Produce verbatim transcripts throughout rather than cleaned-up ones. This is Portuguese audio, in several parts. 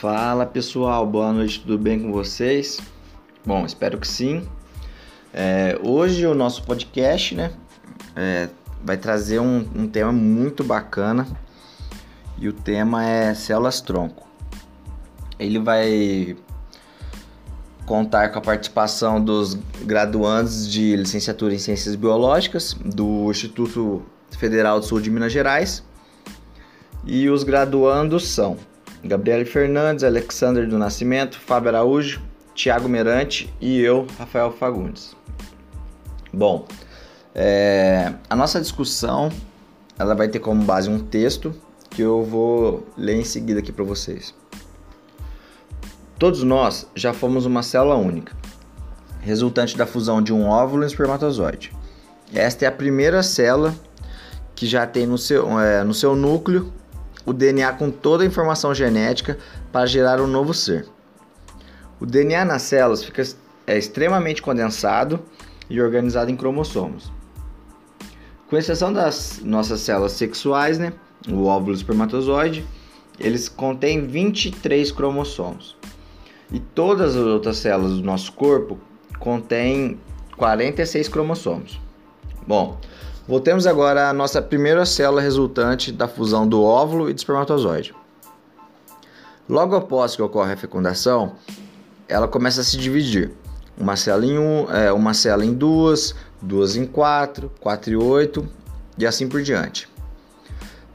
Fala pessoal, boa noite, tudo bem com vocês? Bom, espero que sim. É, hoje o nosso podcast, né, é, vai trazer um, um tema muito bacana, e o tema é células-tronco. Ele vai contar com a participação dos graduandos de licenciatura em Ciências Biológicas do Instituto Federal do Sul de Minas Gerais, e os graduandos são Gabriel Fernandes, Alexander do Nascimento, Fábio Araújo, Tiago Merante e eu, Rafael Fagundes. Bom, é, a nossa discussão ela vai ter como base um texto que eu vou ler em seguida aqui para vocês. Todos nós já fomos uma célula única, resultante da fusão de um óvulo e um espermatozoide. Esta é a primeira célula que já tem no seu, é, no seu núcleo o D N A com toda a informação genética para gerar um novo ser. O D N A nas células fica é, extremamente condensado e organizado em cromossomos. Com exceção das nossas células sexuais, né, o óvulo e o espermatozoide, eles contêm vinte e três cromossomos. E todas as outras células do nosso corpo contêm quarenta e seis cromossomos. Bom, voltemos agora à nossa primeira célula resultante da fusão do óvulo e do espermatozoide. Logo após que ocorre a fecundação, ela começa a se dividir. Uma célula em um, é, uma célula em duas, duas em quatro, quatro em oito e assim por diante.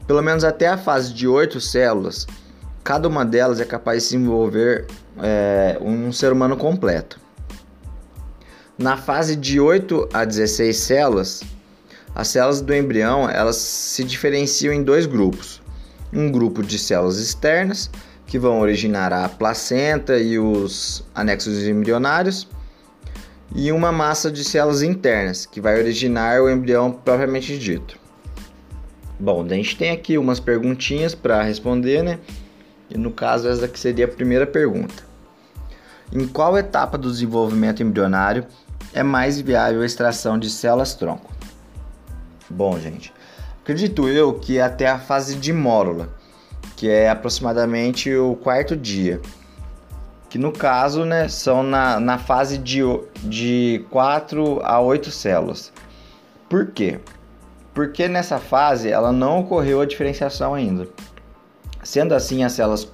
Pelo menos até a fase de oito células, cada uma delas é capaz de se envolver é, um ser humano completo. Na fase de oito a dezesseis células, as células do embrião elas se diferenciam em dois grupos. Um grupo de células externas, que vão originar a placenta e os anexos embrionários, e uma massa de células internas, que vai originar o embrião propriamente dito. Bom, a gente tem aqui umas perguntinhas para responder, né? E no caso, essa aqui seria a primeira pergunta. Em qual etapa do desenvolvimento embrionário é mais viável a extração de células-tronco? Bom, gente, acredito eu que até a fase de mórula, que é aproximadamente o quarto dia, que no caso, né, são na, na fase de, de quatro a oito células. Por quê? Porque nessa fase ela não ocorreu a diferenciação ainda. Sendo assim, as células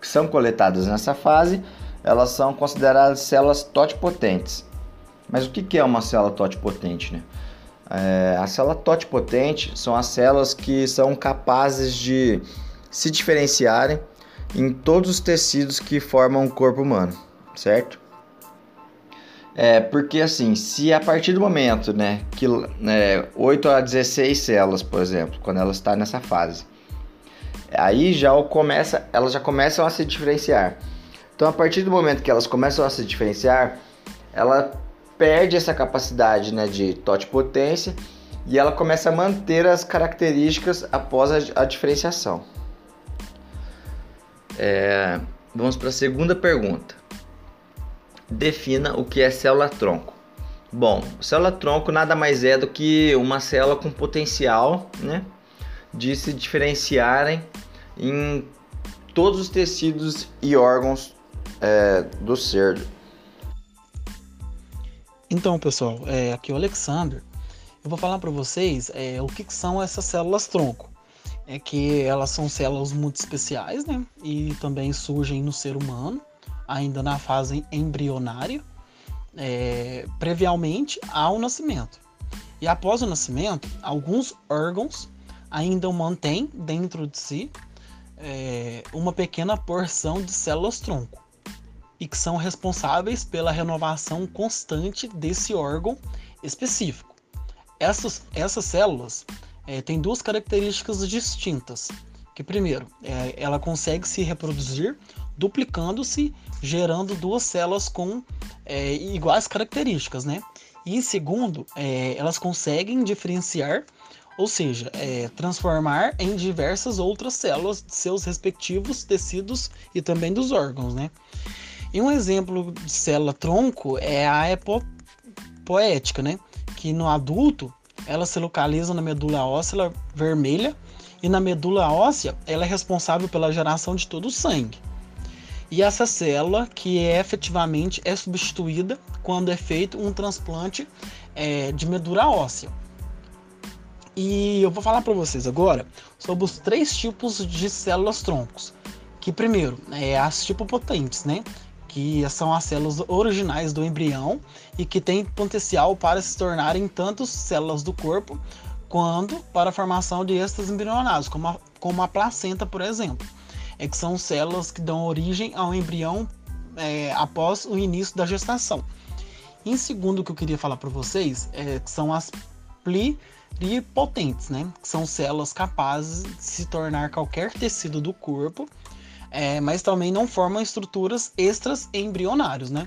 que são coletadas nessa fase, elas são consideradas células totipotentes. Mas o que é uma célula totipotente, né? É, a célula totipotente são as células que são capazes de se diferenciarem em todos os tecidos que formam o corpo humano, certo? É, porque assim, se a partir do momento, né, que é, oito a dezesseis células, por exemplo, quando elas estão nessa fase, aí já começa, elas já começam a se diferenciar. Então, a partir do momento que elas começam a se diferenciar, ela perde essa capacidade, né, de totipotência, e ela começa a manter as características após a, a diferenciação. É, vamos para a segunda pergunta. Defina o que é célula-tronco. Bom, célula-tronco nada mais é do que uma célula com potencial, né, de se diferenciarem em todos os tecidos e órgãos é, do ser. Então, pessoal, é, aqui é o Alexander. Eu vou falar para vocês é, o que, que são essas células-tronco. É que elas são células muito especiais, né? E também surgem no ser humano, ainda na fase embrionária, é, previamente ao nascimento. E após o nascimento, alguns órgãos ainda mantêm dentro de si é, uma pequena porção de células-tronco, e que são responsáveis pela renovação constante desse órgão específico. Essas, essas células É, tem duas características distintas, que primeiro, é, ela consegue se reproduzir duplicando-se, gerando duas células com é, iguais características, né? E segundo, é, elas conseguem diferenciar, ou seja, é, transformar em diversas outras células de seus respectivos tecidos e também dos órgãos, né? E um exemplo de célula-tronco é a hematopoética, né? Que no adulto, ela se localiza na medula óssea vermelha, e na medula óssea ela é responsável pela geração de todo o sangue. E essa célula que é, efetivamente é substituída quando é feito um transplante é, de medula óssea. E eu vou falar para vocês agora sobre os três tipos de células-troncos. Que primeiro, é as tipopotentes, né? Que são as células originais do embrião e que têm potencial para se tornarem tanto células do corpo quanto para a formação de êxtases embrionários, como a, como a placenta, por exemplo. É que são células que dão origem ao embrião é, após o início da gestação. Em segundo, o que eu queria falar para vocês é que são as pluripotentes, né? Que são células capazes de se tornar qualquer tecido do corpo, é, mas também não formam estruturas extras embrionárias, né?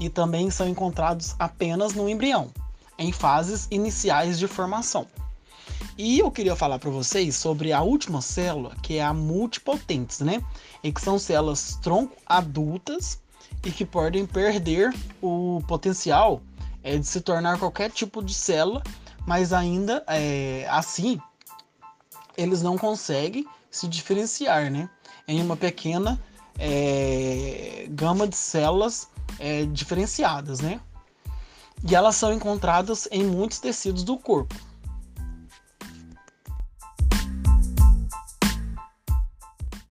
E também são encontrados apenas no embrião, em fases iniciais de formação. E eu queria falar para vocês sobre a última célula, que é a multipotentes, né? E que são células tronco adultas e que podem perder o potencial é, de se tornar qualquer tipo de célula, mas ainda é, assim eles não conseguem se diferenciar, né? Em uma pequena é, gama de células é, diferenciadas, né? E elas são encontradas em muitos tecidos do corpo.